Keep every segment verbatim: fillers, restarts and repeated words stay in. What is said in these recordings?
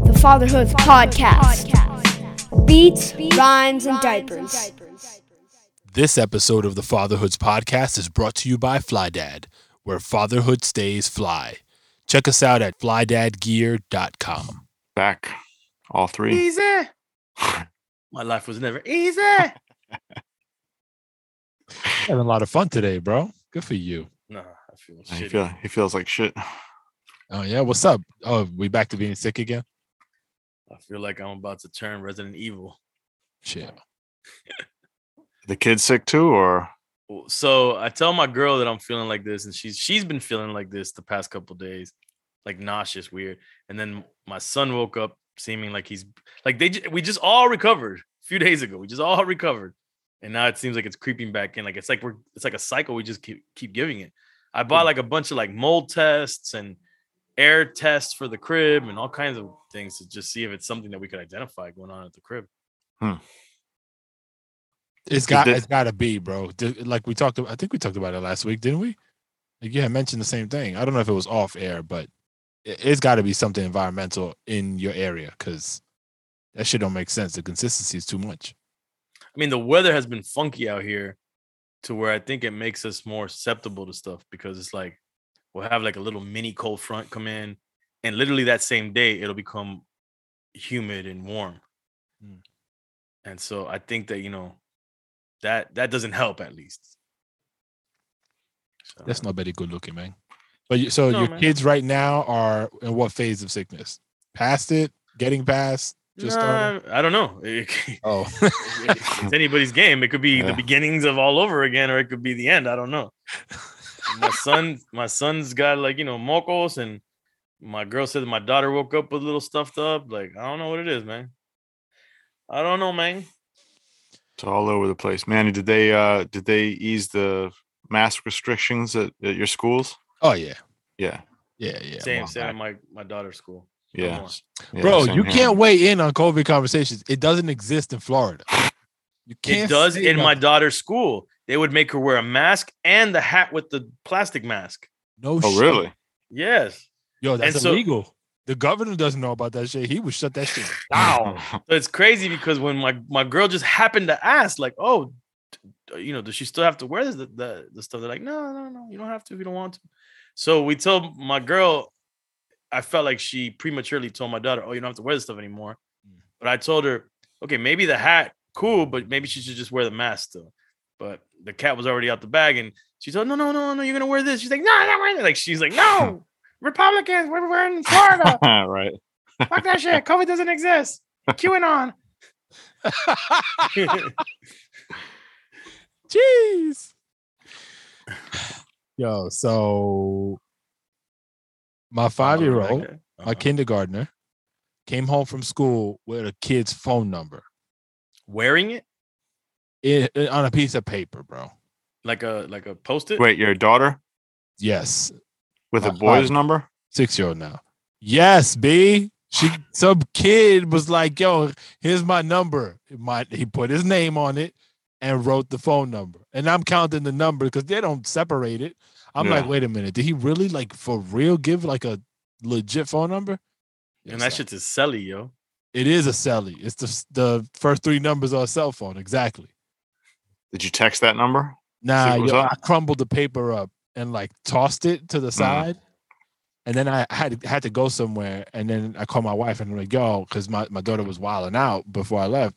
The Fatherhoods Podcast. Beats, rhymes, and diapers. This episode of the Fatherhoods Podcast is brought to you by Fly Dad, where fatherhood stays fly. Check us out at fly dad gear dot com. Back, all three. Easy. My life was never easy. Having a lot of fun today, bro. Good for you. Nah, I feel shit. He, feel, he feels like shit. Oh, yeah. What's up? Oh, we back to being sick again? I feel like I'm about to turn Resident Evil. Shit. The kid's sick too, or? So I tell my girl that I'm feeling like this, and she's she's been feeling like this the past couple of days, like nauseous, weird. And then my son woke up seeming like he's like they we just all recovered a few days ago. We just all recovered. And now it seems like it's creeping back in. Like it's like we're it's like a cycle. We just keep keep giving it. I bought like a bunch of like mold tests and air tests for the crib and all kinds of things to just see if it's something that we could identify going on at the crib. Hmm. It's got it's got to be, bro. Like we talked about, I think we talked about it last week, didn't we? Like you had mentioned the same thing. I don't know if it was off air, but it's got to be something environmental in your area because that shit don't make sense. The consistency is too much. I mean, the weather has been funky out here to where I think it makes us more susceptible to stuff because it's like we'll have like a little mini cold front come in and literally that same day it'll become humid and warm. Mm. And so I think that, you know, that that doesn't help at least. So. That's not very good looking, man. But you, so no, your man. Kids right now are in what phase of sickness? Past it? Getting past? Just nah, I don't know. Oh, it's anybody's game. It could be yeah. the beginnings of all over again, or it could be the end. I don't know. My son, my son's got like you know mocos, and my girl said that my daughter woke up with a little stuffed up. Like I don't know what it is, man. I don't know, man. It's all over the place, man. Did they uh, did they ease the mask restrictions at, at your schools? Oh yeah, yeah, yeah, yeah. Same, same. At my my daughter's school. Yeah. yeah, bro, you here. Can't weigh in on COVID conversations. It doesn't exist in Florida. You can't. It does in my daughter's school. They would make her wear a mask and the hat with the plastic mask. No. Oh, shit. Really? Yes. Yo, that's and illegal. So, the governor doesn't know about that shit. He would shut that shit down. So it's crazy because when my, my girl just happened to ask, like, oh, you know, does she still have to wear this the, the, the stuff? They're like, no, no, no, you don't have to if you don't want to. So we told my girl. I felt like she prematurely told my daughter, oh, you don't have to wear this stuff anymore. Mm. But I told her, okay, maybe the hat, cool, but maybe she should just wear the mask still. But the cat was already out the bag, and she told, no, no, no, no, you're going to wear this. She's like, no, I'm not wearing it. Like, she's like, no, Republicans, we're wearing in Florida. Right. Fuck that shit. COVID doesn't exist. QAnon. Jeez. Yo, so... My five-year-old, oh, okay. uh-huh. my kindergartner, came home from school with a kid's phone number. Wearing it? It, it on a piece of paper, bro. Like a like a post-it? Wait, your daughter? Yes. With my, a boy's my, number? Six-year-old now. Yes, B. She some kid was like, yo, here's my number. My, he put his name on it and wrote the phone number. And I'm counting the number because they don't separate it. I'm yeah. like, wait a minute. Did he really, like, for real give, like, a legit phone number? Yes, and that shit's a celly, yo. It is a celly. It's the the first three numbers on a cell phone. Exactly. Did you text that number? Nah, yo, I crumbled the paper up and, like, tossed it to the side. Mm. And then I had, had to go somewhere. And then I called my wife and I'm like, yo, because my, my daughter was wilding out before I left.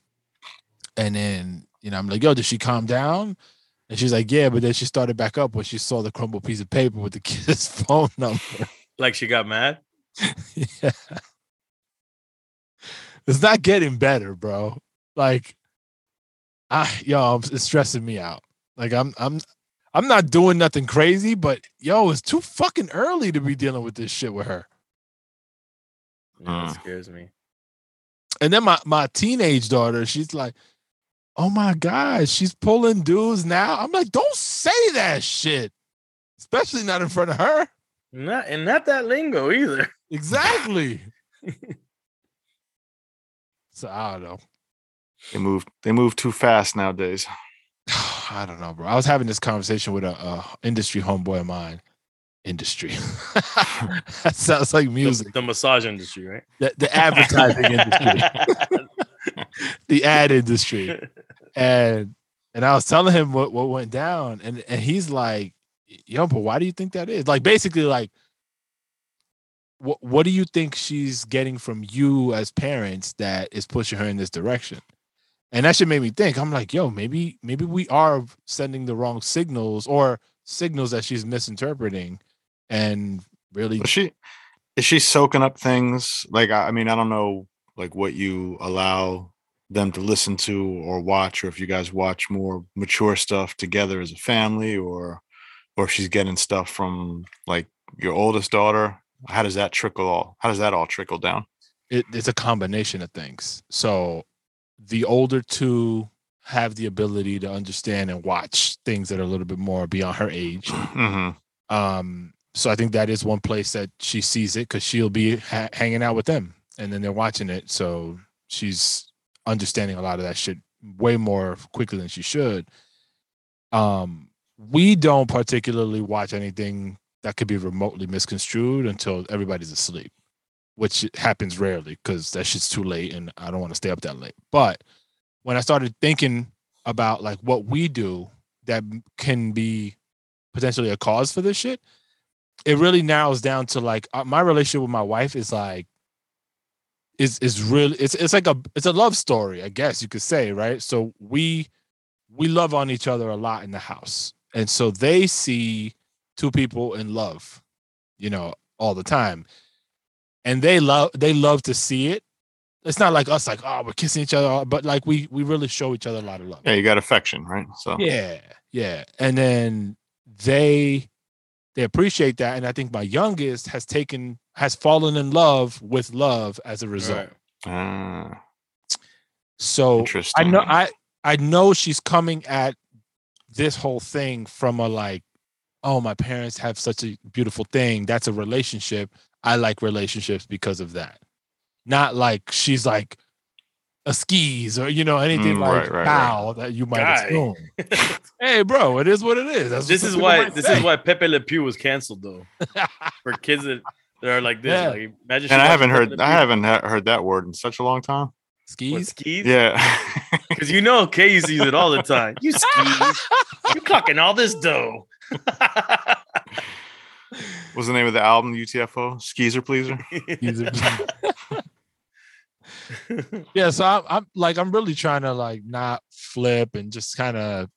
And then, you know, I'm like, yo, did she calm down? And she's like, yeah, but then she started back up when she saw the crumbled piece of paper with the kid's phone number. Like she got mad? Yeah. It's not getting better, bro. Like, I yo, it's stressing me out. Like, I'm I'm I'm not doing nothing crazy, but yo, it's too fucking early to be dealing with this shit with her. Yeah, mm. It scares me. And then my, my teenage daughter, she's like, oh my God, she's pulling dudes now. I'm like, don't say that shit. Especially not in front of her. Not, and not that lingo either. Exactly. So I don't know. They move, they move too fast nowadays. I don't know, bro. I was having this conversation with a, a industry homeboy of mine. Industry. That sounds like music. The, the massage industry, right? The, the advertising industry. The ad industry. And and I was telling him what, what went down. And, and he's like, yo, but why do you think that is? Like, basically, like, what what do you think she's getting from you as parents that is pushing her in this direction? And that shit made me think. I'm like, yo, maybe maybe we are sending the wrong signals or signals that she's misinterpreting, and really, well, she is she soaking up things. Like, I mean, I don't know, like what you allow them to listen to or watch, or if you guys watch more mature stuff together as a family, or or if she's getting stuff from like your oldest daughter. How does that trickle all? How does that all trickle down? It, it's a combination of things. So the older two have the ability to understand and watch things that are a little bit more beyond her age. Mm-hmm. Um, so I think that is one place that she sees it, because she'll be ha- hanging out with them and then they're watching it. So she's understanding a lot of that shit way more quickly than she should. Um, we don't particularly watch anything that could be remotely misconstrued until everybody's asleep, which happens rarely because that shit's too late and I don't want to stay up that late. But when I started thinking about like what we do that can be potentially a cause for this shit, it really narrows down to like my relationship with my wife is like, is is really it's it's like a it's a love story, I guess you could say, right? So we we love on each other a lot in the house, and so they see two people in love, you know, all the time. And they love they love to see it. It's not like us, like, oh, we're kissing each other, but like we we really show each other a lot of love. Yeah, you got affection, right? So yeah, yeah. And then they they appreciate that. And I think my youngest has taken has fallen in love with love as a result. Right. Uh, so I know I I know she's coming at this whole thing from a like, oh, my parents have such a beautiful thing. That's a relationship. I like relationships because of that. Not like she's like a skis or, you know, anything mm, like right, right, wow right. that you might assume. Hey, bro, it is what it is. That's this is why this say. is why Pepe Le Pew was canceled, though. For kids that are like this. Yeah. Like, imagine and I haven't Pepe heard I haven't heard that word in such a long time. Skis? What, skis? Yeah. Because you know Kay sees it all the time. You skis. You cocking all this dough. What's the name of the album? U T F O? Skeezer Pleaser? Yeah, so I'm, I'm like, I'm really trying to like not flip and just kind of,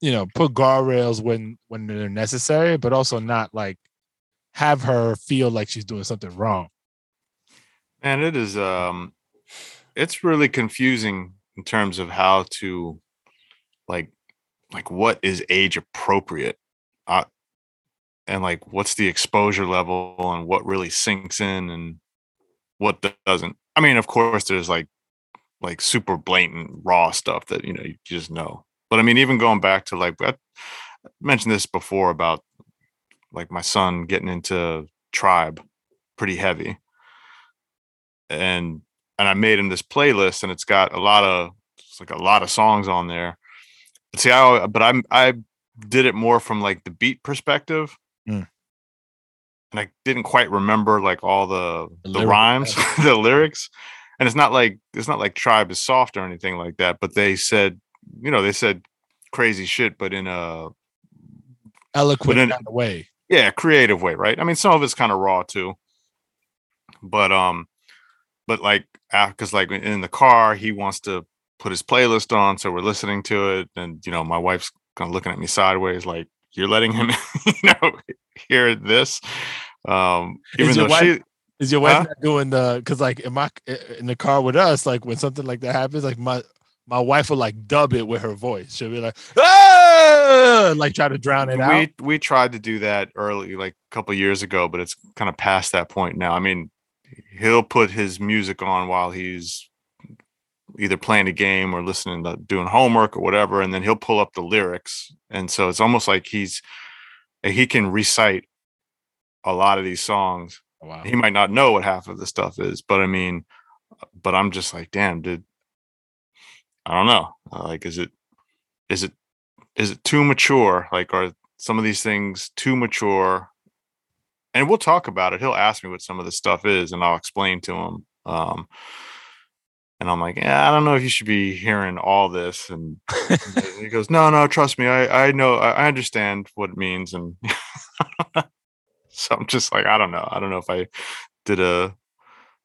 you know, put guardrails when when they're necessary, but also not like have her feel like she's doing something wrong. And it is, um, it's really confusing in terms of how to like, like what is age appropriate. I, And like, what's the exposure level and what really sinks in and what doesn't? I mean, of course, there's like, like super blatant raw stuff that, you know, you just know. But I mean, even going back to like, I mentioned this before about like my son getting into Tribe pretty heavy. And, and I made him this playlist and it's got a lot of, it's like a lot of songs on there. But see, I, but I'm, I did it more from like the beat perspective. Mm. And I didn't quite remember like all the the, the lyrics. rhymes, the lyrics. And it's not like it's not like Tribe is soft or anything like that. But they said, you know, they said crazy shit, but in a eloquent in, kind of way. Yeah, creative way, right? I mean, some of it's kind of raw too. But um, but like because like in the car, he wants to put his playlist on, so we're listening to it, and you know, my wife's kind of looking at me sideways, like, you're letting him, you know, hear this. Um, even is your though wife, she is your wife huh? not doing the because, like, in my in the car with us, like when something like that happens, like my my wife will like dub it with her voice. She'll be like, ah! Like try to drown it we, out. We we tried to do that early, like a couple years ago, but it's kind of past that point now. I mean, he'll put his music on while he's either playing a game or listening to doing homework or whatever, and then he'll pull up the lyrics. And so it's almost like he's he can recite a lot of these songs. Wow. He might not know what half of the stuff is, but I mean, but I'm just like, damn, dude, I don't know. Like, is it, is it, is it too mature? Like, are some of these things too mature? And we'll talk about it. He'll ask me what some of the stuff is, and I'll explain to him. Um, and I'm like, yeah, I don't know if you should be hearing all this. And he goes, no, no, trust me. I, I know, I understand what it means. And so I'm just like, I don't know. I don't know if I did a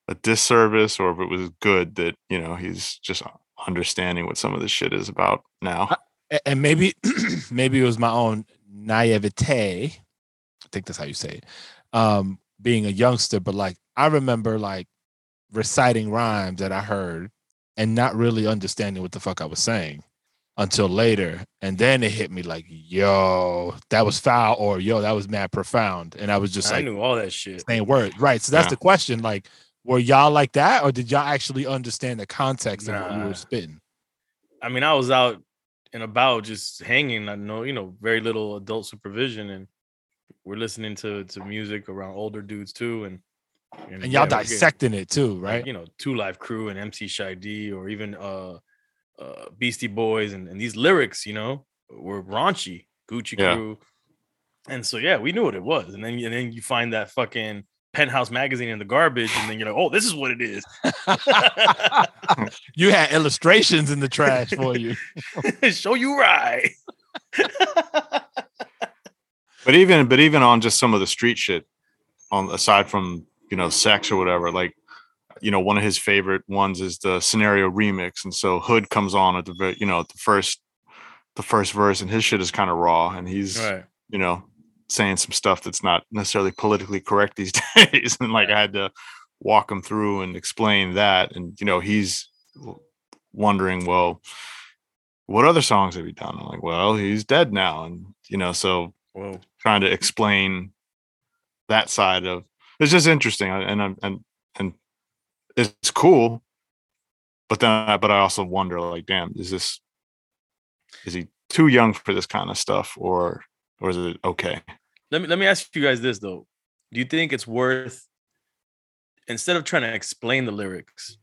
a disservice or if it was good that, you know, he's just understanding what some of this shit is about now. And maybe, maybe it was my own naivete. I think that's how you say it. Um, being a youngster, but like, I remember like reciting rhymes that I heard and not really understanding what the fuck I was saying until later. And then it hit me like, yo, that was foul, or yo, that was mad profound. And I was just I like, I knew all that shit. Same word. Right. So that's yeah. the question. Like, were y'all like that, or did y'all actually understand the context nah. of what you were spitting? I mean, I was out and about just hanging. I know, you know, very little adult supervision, and we're listening to, to music around older dudes too. And, and, and y'all yeah, dissecting getting, it too, right? Like, you know, Two Live Crew and M C Shy D, or even uh, uh, Beastie Boys. And, and these lyrics, you know, were raunchy, Gucci yeah. Crew. And so, yeah, we knew what it was. And then, and then you find that fucking Penthouse magazine in the garbage, and then you're like, oh, this is what it is. You had illustrations in the trash for you. Show you right. But even but even on just some of the street shit, on aside from, you know, sex or whatever, like, you know, one of his favorite ones is the Scenario remix. And so Hood comes on at the, you know, at the first the first verse, and his shit is kind of raw, and he's right. you know, saying some stuff that's not necessarily politically correct these days. And like, I had to walk him through and explain that. And, you know, he's wondering, well, what other songs have you done? I'm like, well, he's dead now. And, you know, so Whoa. trying to explain that side of it's just interesting. And, and, and, and it's cool. But then, I, but I also wonder like, damn, is this, is he too young for this kind of stuff, or, or is it okay? Let me let me ask you guys this though. Do you think it's worth, instead of trying to explain the lyrics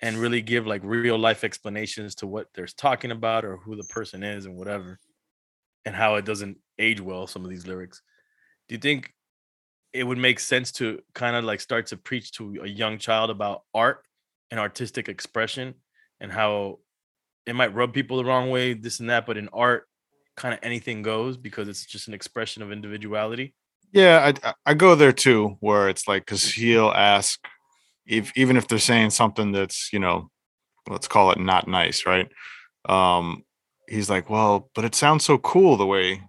and really give like real life explanations to what they're talking about or who the person is and whatever, and how it doesn't age well, some of these lyrics, do you think it would make sense to kind of like start to preach to a young child about art and artistic expression and how it might rub people the wrong way, this and that, but in art, kind of anything goes because it's just an expression of individuality? Yeah, I, I go there too, where it's like, because he'll ask, if even if they're saying something that's, you know, let's call it not nice, right? Um, he's like, well, but it sounds so cool the way.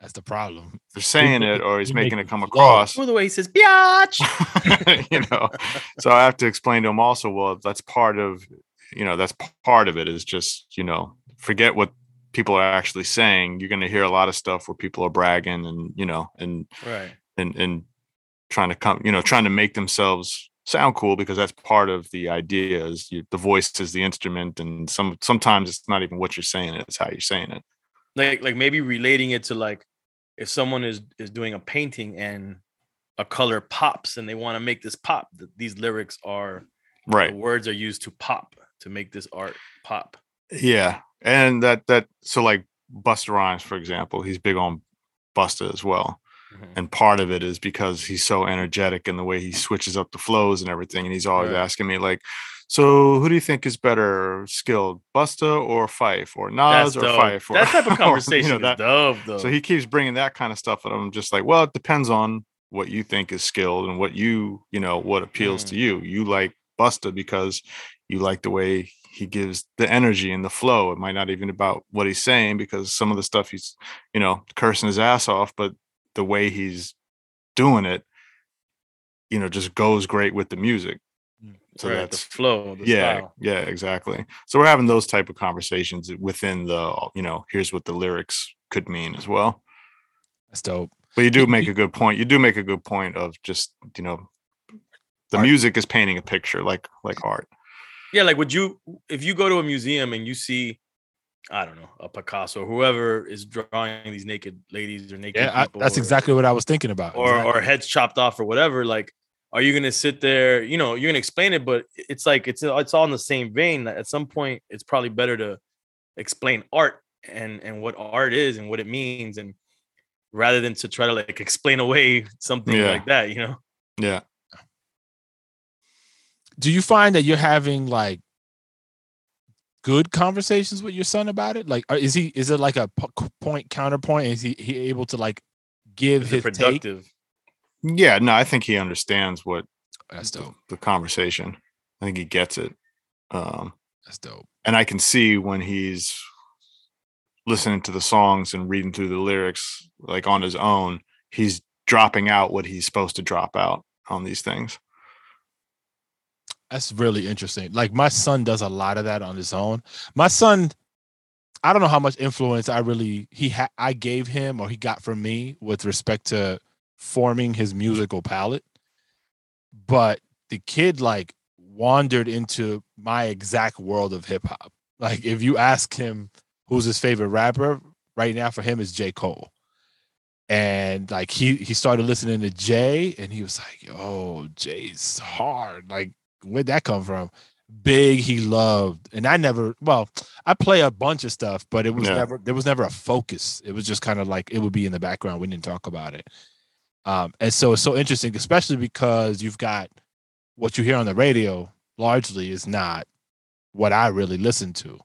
That's the problem. They're saying it, or he's you making make it come across. Well, the way he says, biatch. You know, so I have to explain to him also, well, that's part of, you know, that's part of it is just, you know, forget what people are actually saying. You're going to hear a lot of stuff where people are bragging and, you know, and, right. and, and trying to come, you know, trying to make themselves sound cool, because that's part of the idea is you, the voice is the instrument. And some, sometimes it's not even what you're saying. It's how you're saying it. Like, like maybe relating it to like, if someone is, is doing a painting and a color pops and they want to make this pop, these lyrics are right. The words are used to pop, to make this art pop. Yeah. And that, that, so like Busta Rhymes, for example, he's big on Busta as well. Mm-hmm. And part of it is because he's so energetic in the way he switches up the flows and everything. And he's always right. asking me like, so who do you think is better skilled, Busta or Fife, or Nas or Fife? Or, that type of conversation or, you know, that, is dope, though. So he keeps bringing that kind of stuff. And I'm just like, well, it depends on what you think is skilled and what you, you know, what appeals mm. to you. You like Busta because you like the way he gives the energy and the flow. It might not even about what he's saying, because some of the stuff he's, you know, cursing his ass off, but the way he's doing it, you know, just goes great with the music. So right, that's the flow. The yeah. Style. Yeah, exactly. So we're having those type of conversations within the, you know, here's what the lyrics could mean as well. That's dope. But you do make a good point. You do make a good point of just, you know, The art. Music is painting a picture, like like art. Yeah, like would you, if you go to a museum and you see, I don't know, a Picasso, whoever is drawing these naked ladies or naked yeah, people. I, that's or, exactly what I was thinking about. Or exactly. or heads chopped off or whatever. Like, are you going to sit there? You know, you're going to explain it, but it's like it's it's all in the same vein. At some point, it's probably better to explain art and and what art is and what it means, and rather than to try to like explain away something yeah. like that, you know? Yeah. Do you find that you're having like good conversations with your son about it? Like, is he, is it like a point counterpoint? Is he, he able to like give is his productive? Take? Yeah, no, I think he understands what that's dope. The, the conversation. I think he gets it. Um, that's dope. And I can see when he's listening to the songs and reading through the lyrics, like on his own, he's dropping out what he's supposed to drop out on these things. That's really interesting. Like my son does a lot of that on his own. My son, I don't know how much influence I really he ha- I gave him or he got from me with respect to forming his musical palette. But the kid like wandered into my exact world of hip hop. Like if you ask him who's his favorite rapper right now, for him is J. Cole. And like he he started listening to Jay and he was like, "Oh, Jay's hard." Like, where'd that come from? Big he loved, and I never. Well, I play a bunch of stuff, but it was yeah. never. There was never a focus. It was just kind of like it would be in the background. We didn't talk about it, um, and so it's so interesting, especially because you've got what you hear on the radio largely is not what I really listen to,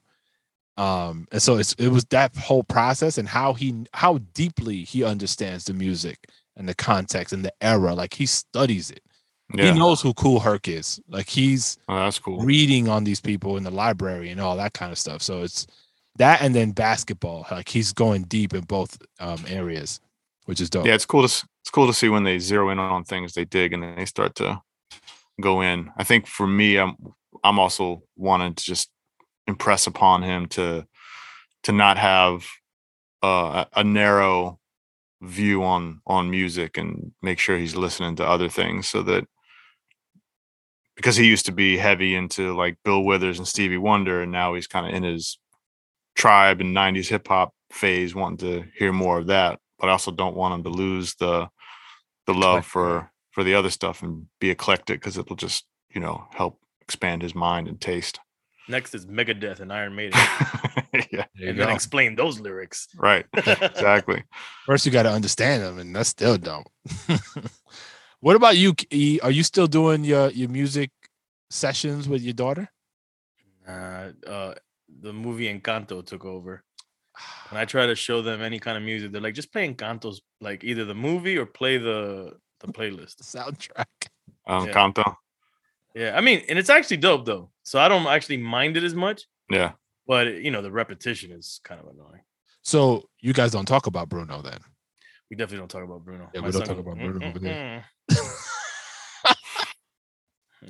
um, and so it's it was that whole process and how he how deeply he understands the music and the context and the era. Like he studies it. Yeah. He knows who Cool Herc is. Like he's oh, that's cool. reading on these people in the library and all that kind of stuff. So it's that, and then basketball. Like he's going deep in both um, areas, which is dope. Yeah, it's cool to it's cool to see when they zero in on things they dig and then they start to go in. I think for me, I'm I'm also wanting to just impress upon him to to not have uh, a narrow view on on music and make sure he's listening to other things so that. Because he used to be heavy into like Bill Withers and Stevie Wonder, and now he's kind of in his tribe and nineties hip hop phase, wanting to hear more of that. But I also don't want him to lose the the love for for the other stuff and be eclectic, because it'll just, you know, help expand his mind and taste. Next is Megadeth and Iron Maiden. yeah, and go. Then explain those lyrics. Right, exactly. First, you got to understand them, and that's still dumb. What about you, E? Are you still doing your, your music sessions with your daughter? Uh, uh, the movie Encanto took over. When I try to show them any kind of music, they're like, just play Encanto's, like either the movie or play the, the playlist. The soundtrack. Um, yeah. Encanto. Yeah, I mean, and it's actually dope, though. So I don't actually mind it as much. Yeah. But, you know, the repetition is kind of annoying. So you guys don't talk about Bruno, then? We definitely don't talk about Bruno. Yeah, My we don't talk goes, about Bruno. Over there.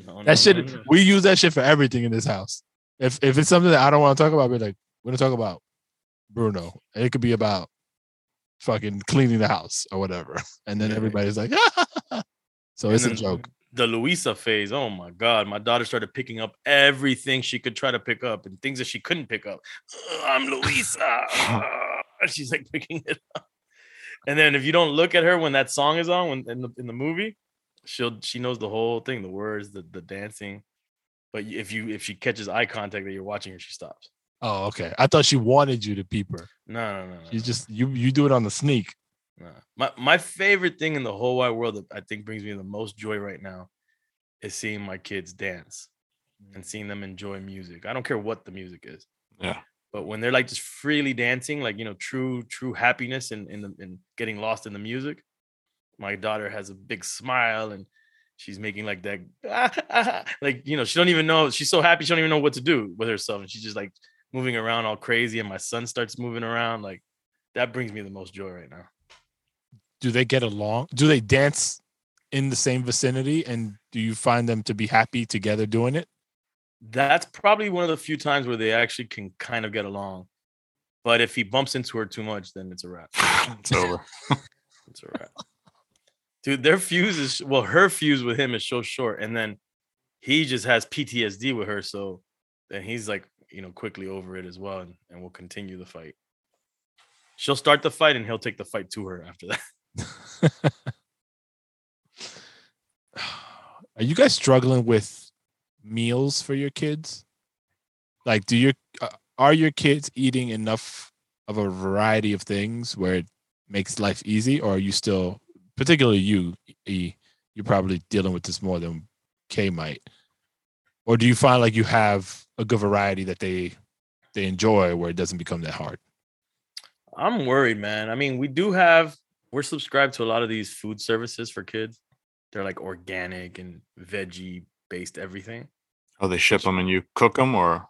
No, no, that shit, no, no. We use that shit for everything in this house. If if it's something that I don't want to talk about, we're like, we're going to talk about Bruno. And it could be about fucking cleaning the house or whatever. And then yeah, everybody's yeah. like, ah! So and it's a joke. The Louisa phase. Oh my God. My daughter started picking up everything she could try to pick up and things that she couldn't pick up. I'm Louisa. She's like picking it up. And then if you don't look at her when that song is on, when in the, in the movie, she'll she knows the whole thing, the words, the, the dancing. But if you if she catches eye contact that you're watching her, she stops. Oh, okay. I thought she wanted you to peep her. No, no, no. You no. just you you do it on the sneak. Nah. My my favorite thing in the whole wide world that I think brings me the most joy right now is seeing my kids dance and seeing them enjoy music. I don't care what the music is. Yeah. But when they're like just freely dancing, like, you know, true, true happiness and in, in, in getting lost in the music. My daughter has a big smile and she's making like that. Ah, ah, like, you know, she don't even know. She's so happy. She don't even know what to do with herself. And she's just like moving around all crazy. And my son starts moving around. Like that brings me the most joy right now. Do they get along? Do they dance in the same vicinity? And do you find them to be happy together doing it? That's probably one of the few times where they actually can kind of get along. But if he bumps into her too much, then it's a wrap. It's over. It's a wrap. Dude, their fuse is, well, her fuse with him is so short. And then he just has P T S D with her. So then he's like, you know, quickly over it as well. And, and we'll continue the fight. She'll start the fight and he'll take the fight to her after that. Are you guys struggling with meals for your kids? Like, do your uh, are your kids eating enough of a variety of things where it makes life easy? Or are you still, particularly you, E, you're probably dealing with this more than K might. Or do you find like you have a good variety that they they enjoy where it doesn't become that hard? I'm worried, man. I mean, we do have, we're subscribed to a lot of these food services for kids. They're like organic and veggie based everything. Oh, they ship them and you cook them, or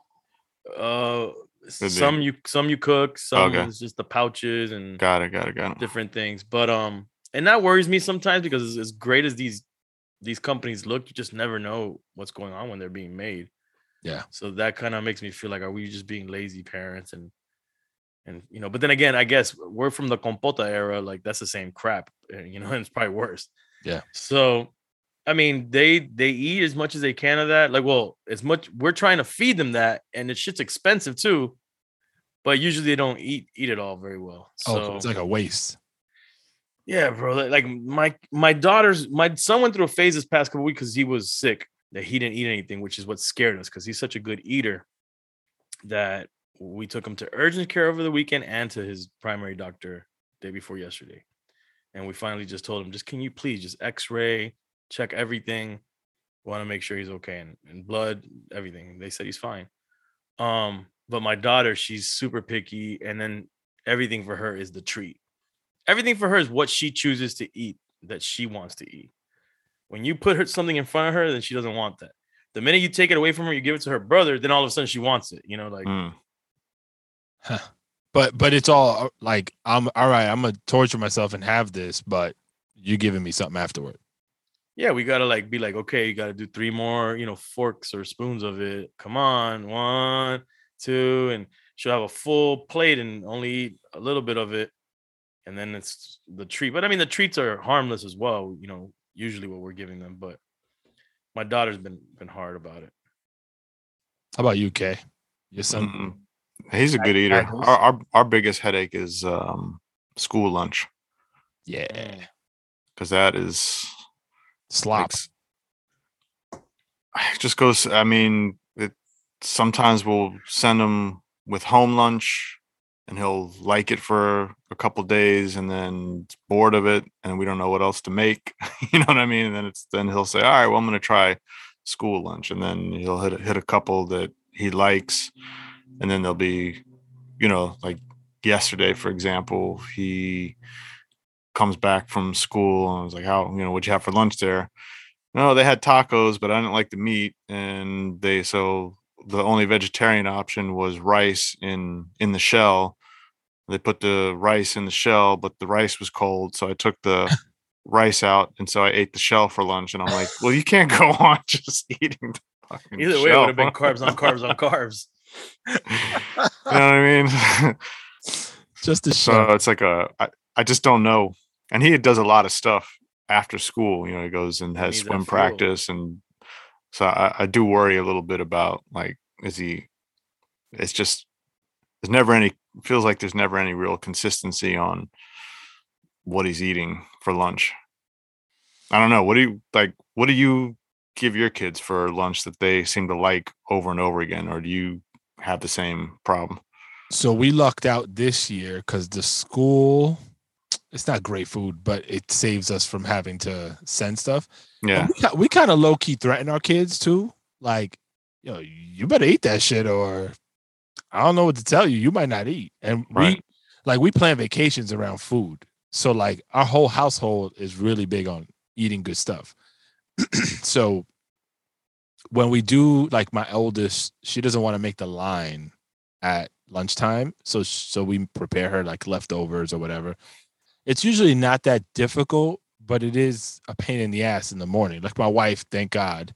uh, some you some you cook, some okay. It's just the pouches and got it, got it, got it. Different things. But um, and that worries me sometimes because as great as these these companies look, you just never know what's going on when they're being made. Yeah. So that kind of makes me feel like, are we just being lazy parents? And and you know, but then again, I guess we're from the compota era. Like that's the same crap, you know, and it's probably worse. Yeah. So, I mean, they they eat as much as they can of that. Like, well, as much we're trying to feed them that, and it's shit's expensive too. But usually they don't eat eat it all very well. Oh, so it's like a waste. Yeah, bro. Like my my daughter's my son went through a phase this past couple weeks because he was sick that he didn't eat anything, which is what scared us because he's such a good eater that we took him to urgent care over the weekend and to his primary doctor day before yesterday. And we finally just told him, just can you please just x-ray, check everything. We want to make sure he's okay. And, and blood, everything. And they said he's fine. Um, but my daughter, she's super picky. And then everything for her is the treat. Everything for her is what she chooses to eat, that she wants to eat. When you put her something in front of her, then she doesn't want that. The minute you take it away from her, you give it to her brother, then all of a sudden she wants it. You know, like... Mm. Huh. But but it's all like, I'm all right, I'm going to torture myself and have this, but you're giving me something afterward. Yeah, we got to like be like, okay, you got to do three more, you know, forks or spoons of it. Come on, one, two, and she'll have a full plate and only eat a little bit of it. And then it's the treat. But I mean, the treats are harmless as well, you know, usually what we're giving them. But my daughter's been been hard about it. How about you, Kay? Your son? Mm-hmm. He's a good eater. Our, our our biggest headache is um, school lunch. Yeah, because that is slops. Like, it just goes. I mean, it sometimes we'll send him with home lunch, and he'll like it for a couple days, and then it's bored of it, and we don't know what else to make. You know what I mean? And then it's then he'll say, "All right, well, I'm going to try school lunch," and then he'll hit hit a couple that he likes. And then there'll be, you know, like yesterday, for example, he comes back from school and I was like, how, you know, what'd you have for lunch there? No, they had tacos, but I didn't like the meat. And they, so the only vegetarian option was rice in, in the shell. They put the rice in the shell, but the rice was cold. So I took the rice out. And so I ate the shell for lunch. And I'm like, well, you can't go on just eating the fucking shell. Either way, it would have been carbs on carbs on carbs. You know what I mean? Just a so show. It's like a I, I just don't know. And he does a lot of stuff after school. You know, he goes and has swim practice, and so I, I do worry a little bit about like, is he? It's just there's never any. Feels like there's never any real consistency on what he's eating for lunch. I don't know. What do you like? What do you give your kids for lunch that they seem to like over and over again, or do you have the same problem? So we lucked out this year because the school, it's not great food, but it saves us from having to send stuff. Yeah. And we, we kind of low-key threaten our kids too. Like, you know, you better eat that shit or I don't know what to tell you. You might not eat. And right. we like we plan vacations around food. So like our whole household is really big on eating good stuff. So when we do, like my oldest, she doesn't want to make the line at lunchtime. So so we prepare her like leftovers or whatever. It's usually not that difficult, but it is a pain in the ass in the morning. Like my wife, thank God,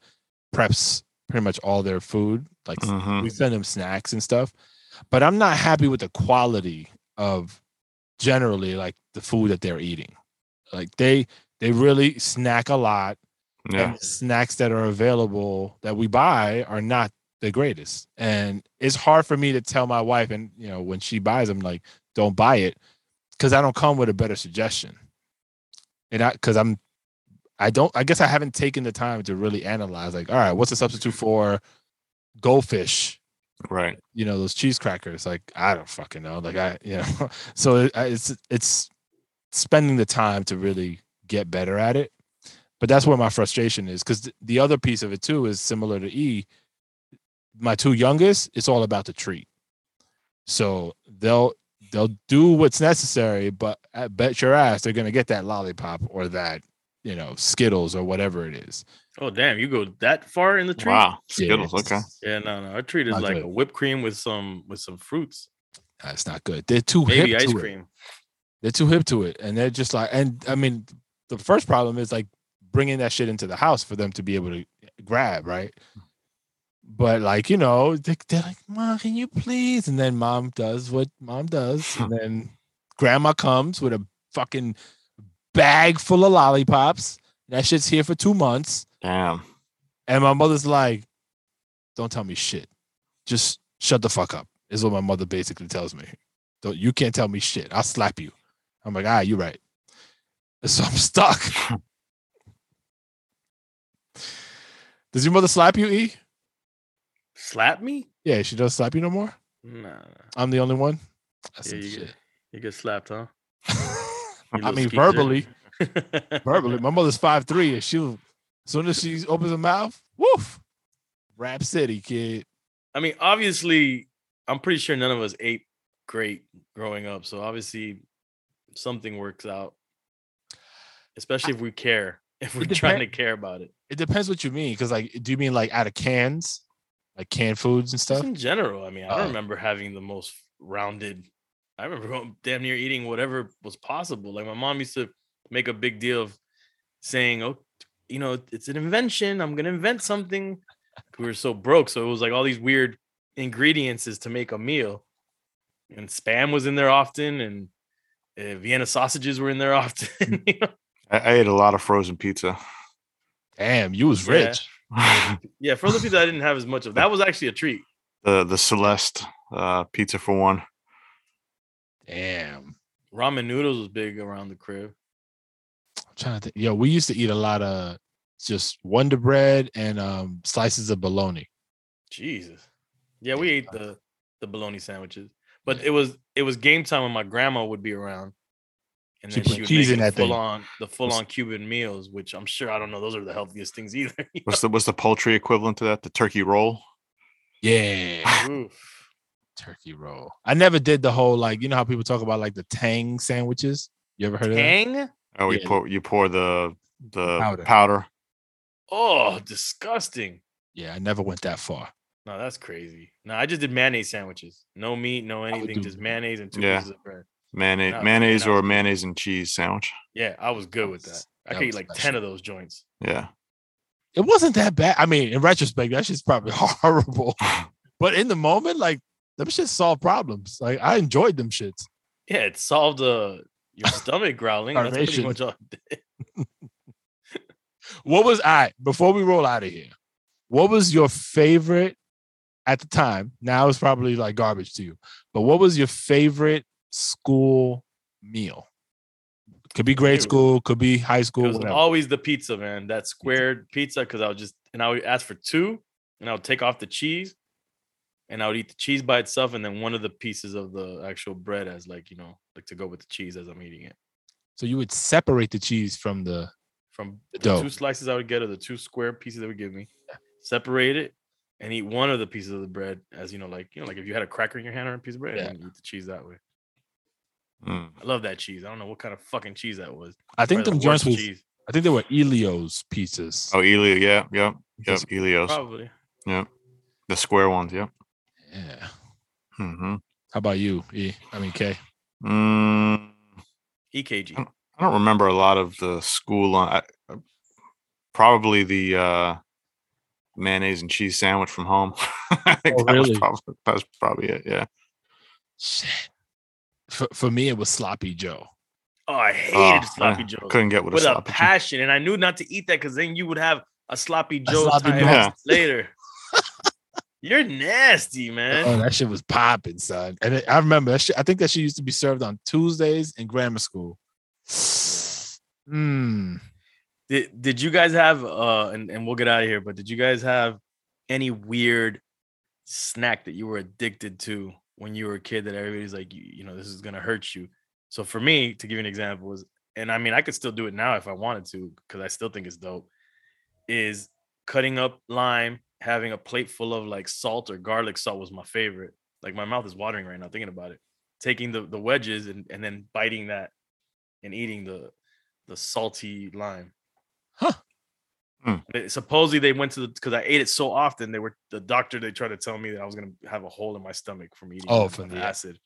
preps pretty much all their food. Like mm-hmm. we send them snacks and stuff. But I'm not happy with the quality of generally like the food that they're eating. Like they They really snack a lot. Yeah. And the snacks that are available that we buy are not the greatest. And it's hard for me to tell my wife, and you know, when she buys them, like, don't buy it, because I don't come with a better suggestion. And I, because I'm, I don't, I guess I haven't taken the time to really analyze, like, all right, what's a substitute for Goldfish? Right. You know, those cheese crackers. Like, I don't fucking know. Like, I, you know, so it, it's, it's spending the time to really get better at it. But that's where my frustration is, because th- the other piece of it too is similar to E. My two youngest, it's all about the treat. So they'll, they'll do what's necessary, but I bet your ass they're going to get that lollipop or that, you know, Skittles or whatever it is. Oh, damn. You go that far in the treat? Wow. Skittles. Yeah, okay. Yeah, no, no. Our treat is not like good. A whipped cream with some with some fruits. That's nah, not good. They're too Maybe hip to ice it. cream. They're too hip to it. And they're just like, and I mean, the first problem is like bringing that shit into the house for them to be able to grab, right? But like, you know, they, they're like, Mom, can you please? And then Mom does what Mom does. And then Grandma comes with a fucking bag full of lollipops. That shit's here for two months. Damn. And my mother's like, don't tell me shit. Just shut the fuck up, is what my mother basically tells me. Don't, you can't tell me shit. I'll slap you. I'm like, ah, you're right. And so I'm stuck. Does your mother slap you, E? Slap me? Yeah, she doesn't slap you no more? Nah. nah. I'm the only one? That's yeah, some you, shit. Get, you get slapped, huh? I mean, skeezer. verbally. verbally. My mother's five three, and she'll, as soon as she opens her mouth, woof. Rap City, kid. I mean, obviously, I'm pretty sure none of us ate great growing up, so obviously something works out, especially I, if we care, if we're depend- trying to care about it. It depends what you mean, because, like, do you mean, like, out of cans? Like, canned foods and stuff? Just in general, I mean, I uh, remember having the most rounded... I remember going damn near eating whatever was possible. Like, my mom used to make a big deal of saying, oh, you know, it's an invention. I'm going to invent something. We were so broke. So it was like all these weird ingredients to make a meal. And Spam was in there often. And uh, Vienna sausages were in there often. You know? I, I ate a lot of frozen pizza. Damn, you was rich. Yeah, yeah, frozen pizza I didn't have as much of. That was actually a treat. The, the Celeste uh, pizza for one. Damn. Ramen noodles was big around the crib. I'm trying to think. Yo, we used to eat a lot of just Wonder Bread and um, slices of bologna. Jesus. Yeah, we ate the, the bologna sandwiches. But yeah. it was it was game time when my grandma would be around. And then she, she would cheese make in that full thing. On, the full-on Cuban meals, which I'm sure, I don't know, those are the healthiest things either. What's the, what's the poultry equivalent to that? The turkey roll? Yeah. Oof. Turkey roll. I never did the whole, like, you know how people talk about like the Tang sandwiches. You ever heard Tang? Of Tang? Oh, yeah. you pour you pour the the powder. powder. Oh, disgusting. Yeah, I never went that far. No, that's crazy. No, I just did mayonnaise sandwiches. No meat, no anything, just mayonnaise and two yeah. pieces of bread. Mayonnaise, was, mayonnaise, or mayonnaise and cheese sandwich. Yeah, I was good with that. I that could eat like special. ten of those joints. Yeah, it wasn't that bad. I mean, in retrospect, that shit's probably horrible. But in the moment, like. Them shits solve problems. Like, I enjoyed them shits. Yeah, it solved uh, your stomach growling. That's pretty much all it did. What was I right, before we roll out of here? What was your favorite at the time? Now it's probably like garbage to you, but what was your favorite school meal? Could be grade school, could be high school. It was whatever. Always the pizza, man. That squared pizza, because I would just and I would ask for two, and I would take off the cheese. And I would eat the cheese by itself, and then one of the pieces of the actual bread as, like, you know, like to go with the cheese as I'm eating it. So you would separate the cheese from the from the, the two slices I would get, or the two square pieces they would give me. Separate it and eat one of the pieces of the bread as, you know, like you know, like if you had a cracker in your hand or a piece of bread, yeah. and eat the cheese that way. Mm. I love that cheese. I don't know what kind of fucking cheese that was. I think the worst was, cheese. I think they were Elio's pizzas. Oh, Elio, yeah, yeah, yeah, Elio's, probably, yeah, the square ones, yeah. Yeah. Mm-hmm. How about you, E? I mean, K. Mm, E K G. I don't remember a lot of the school. I, probably the uh, mayonnaise and cheese sandwich from home. I think oh, that, really? was probably, that was probably it. Yeah. Shit. For, for me, it was Sloppy Joe. Oh, I hated oh, sloppy joe. Couldn't get with, with a, a passion, and I knew not to eat that because then you would have a sloppy joe yeah. later. You're nasty, man. Oh, that shit was popping, son. And I remember that shit. I think that shit used to be served on Tuesdays in grammar school. Hmm. Did Did you guys have uh? And, and we'll get out of here. But did you guys have any weird snack that you were addicted to when you were a kid that everybody's like, you, you know, this is gonna hurt you? So for me, to give you an example, was, and I mean, I could still do it now if I wanted to, because I still think it's dope, is cutting up lime, having a plate full of like salt or garlic salt was my favorite. Like my mouth is watering right now thinking about it. Taking the, the wedges and, and then biting that and eating the the salty lime. Huh. Mm. They, supposedly they went to the, because I ate it so often, they were, the doctor, they tried to tell me that I was going to have a hole in my stomach from eating oh, from the yeah. acid.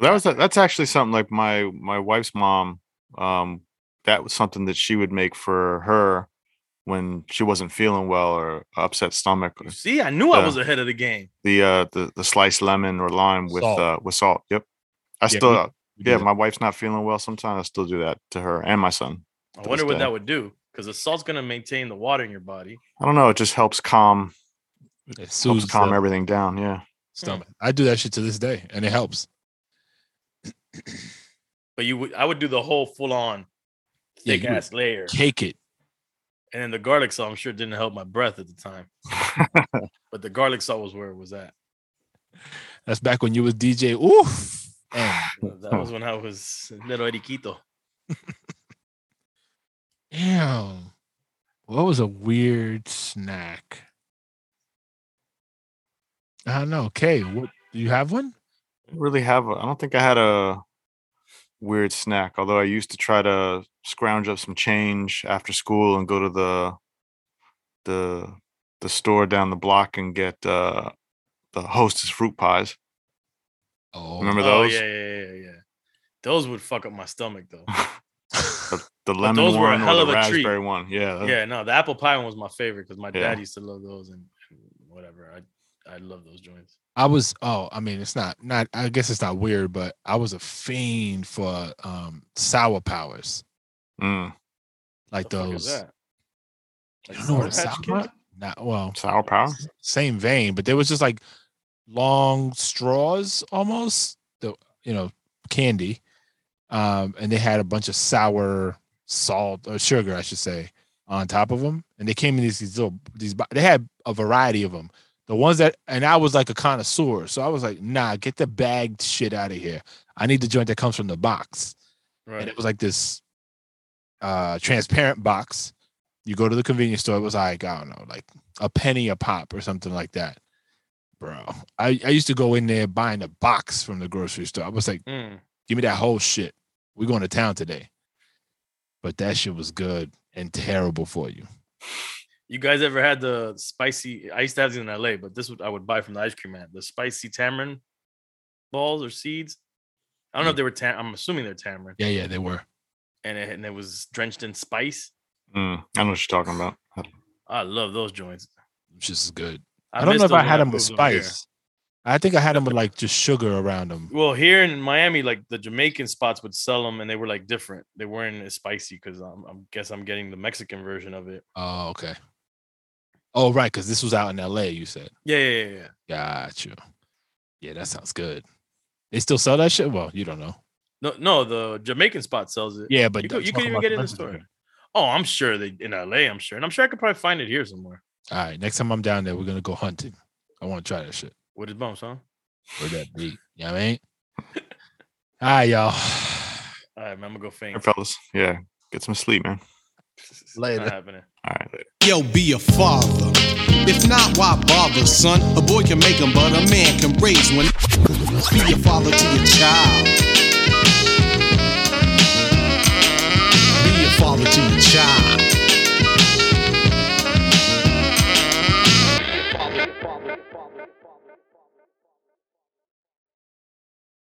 That was that's actually something like my my wife's mom. Um, that was something that she would make for her when she wasn't feeling well or upset stomach. You see, I knew the, I was ahead of the game. The uh the, the sliced lemon or lime with salt. uh with salt. Yep, I yeah, still uh, yeah. My wife's not feeling well sometimes. I still do that to her and my son. I wonder what day. that would do, because the salt's gonna maintain the water in your body. I don't know. It just helps calm. It helps calm stomach. everything down. Yeah, stomach. Hmm. I do that shit to this day, and it helps. But you would, I would do the whole full on thick yeah, ass layer, cake it, and then the garlic salt. I'm sure didn't help my breath at the time, but the garlic salt was where it was at. That's back when you was D J. Oof, that was when I was little Eriquito. Damn, what was a weird snack? I don't know. Kay, what do you have one? Really have a, I don't think I had a weird snack, although I used to try to scrounge up some change after school and go to the the the store down the block and get uh the Hostess fruit pies. Oh, remember those? Oh, yeah, yeah, yeah, yeah. Those would fuck up my stomach though. the, the lemon those one were a hell or the of a raspberry treat. one. Yeah. Yeah, no, the apple pie one was my favorite because my yeah. dad used to love those and whatever. I I love those joints. I was, oh, I mean, it's not, not, I guess it's not weird, but I was a fiend for um, Sour Powers. Mm. Like those. That? Like you know what a sour not, well, Sour Powers? Same vein, but there was just like long straws almost, the you know, candy. Um, and they had a bunch of sour salt or sugar, I should say, on top of them. And they came in these, these little, these, they had a variety of them. The ones that, and I was like a connoisseur, so I was like, nah, get the bagged shit out of here. I need the joint that comes from the box. Right. And it was like this uh, transparent box. You go to the convenience store, it was like, I don't know, like a penny a pop or something like that. Bro, I, I used to go in there buying a box from the grocery store. I was like, mm. give me that whole shit. We're going to town today. But that shit was good and terrible for you. You guys ever had the spicy? I used to have these in L A, but this would I would buy from the ice cream man. The spicy tamarind balls or seeds. I don't mm. know if they were tam. I'm assuming they're tamarind. Yeah, yeah, they were. And it, and it was drenched in spice. Mm, I know what you're talking about. I love those joints. Just as good. I, I don't know if I had them with spice. I think I had them with like just sugar around them. Well, here in Miami, like the Jamaican spots would sell them, and they were like different. They weren't as spicy because I'm, I guess I'm getting the Mexican version of it. Oh, okay. Oh, right, because this was out in L A, you said. Yeah, yeah, yeah. yeah. Got you. Yeah, that sounds good. They still sell that shit? Well, you don't know. No, no, the Jamaican spot sells it. Yeah, but you could, you could even get it in the store. Oh, I'm sure they in L A, I'm sure. And I'm sure I could probably find it here somewhere. All right, next time I'm down there, we're going to go hunting. I want to try that shit. What is bumps, huh? Where that beat? You know what I mean? All right, y'all. All right, man, I'm going to go faint. Hey, fellas, yeah, get some sleep, man. Later. Not happening. All right, later. Yo, be a father. If not, why bother, son? A boy can make him, but a man can raise one. Be a father to your child. Be a father to your child.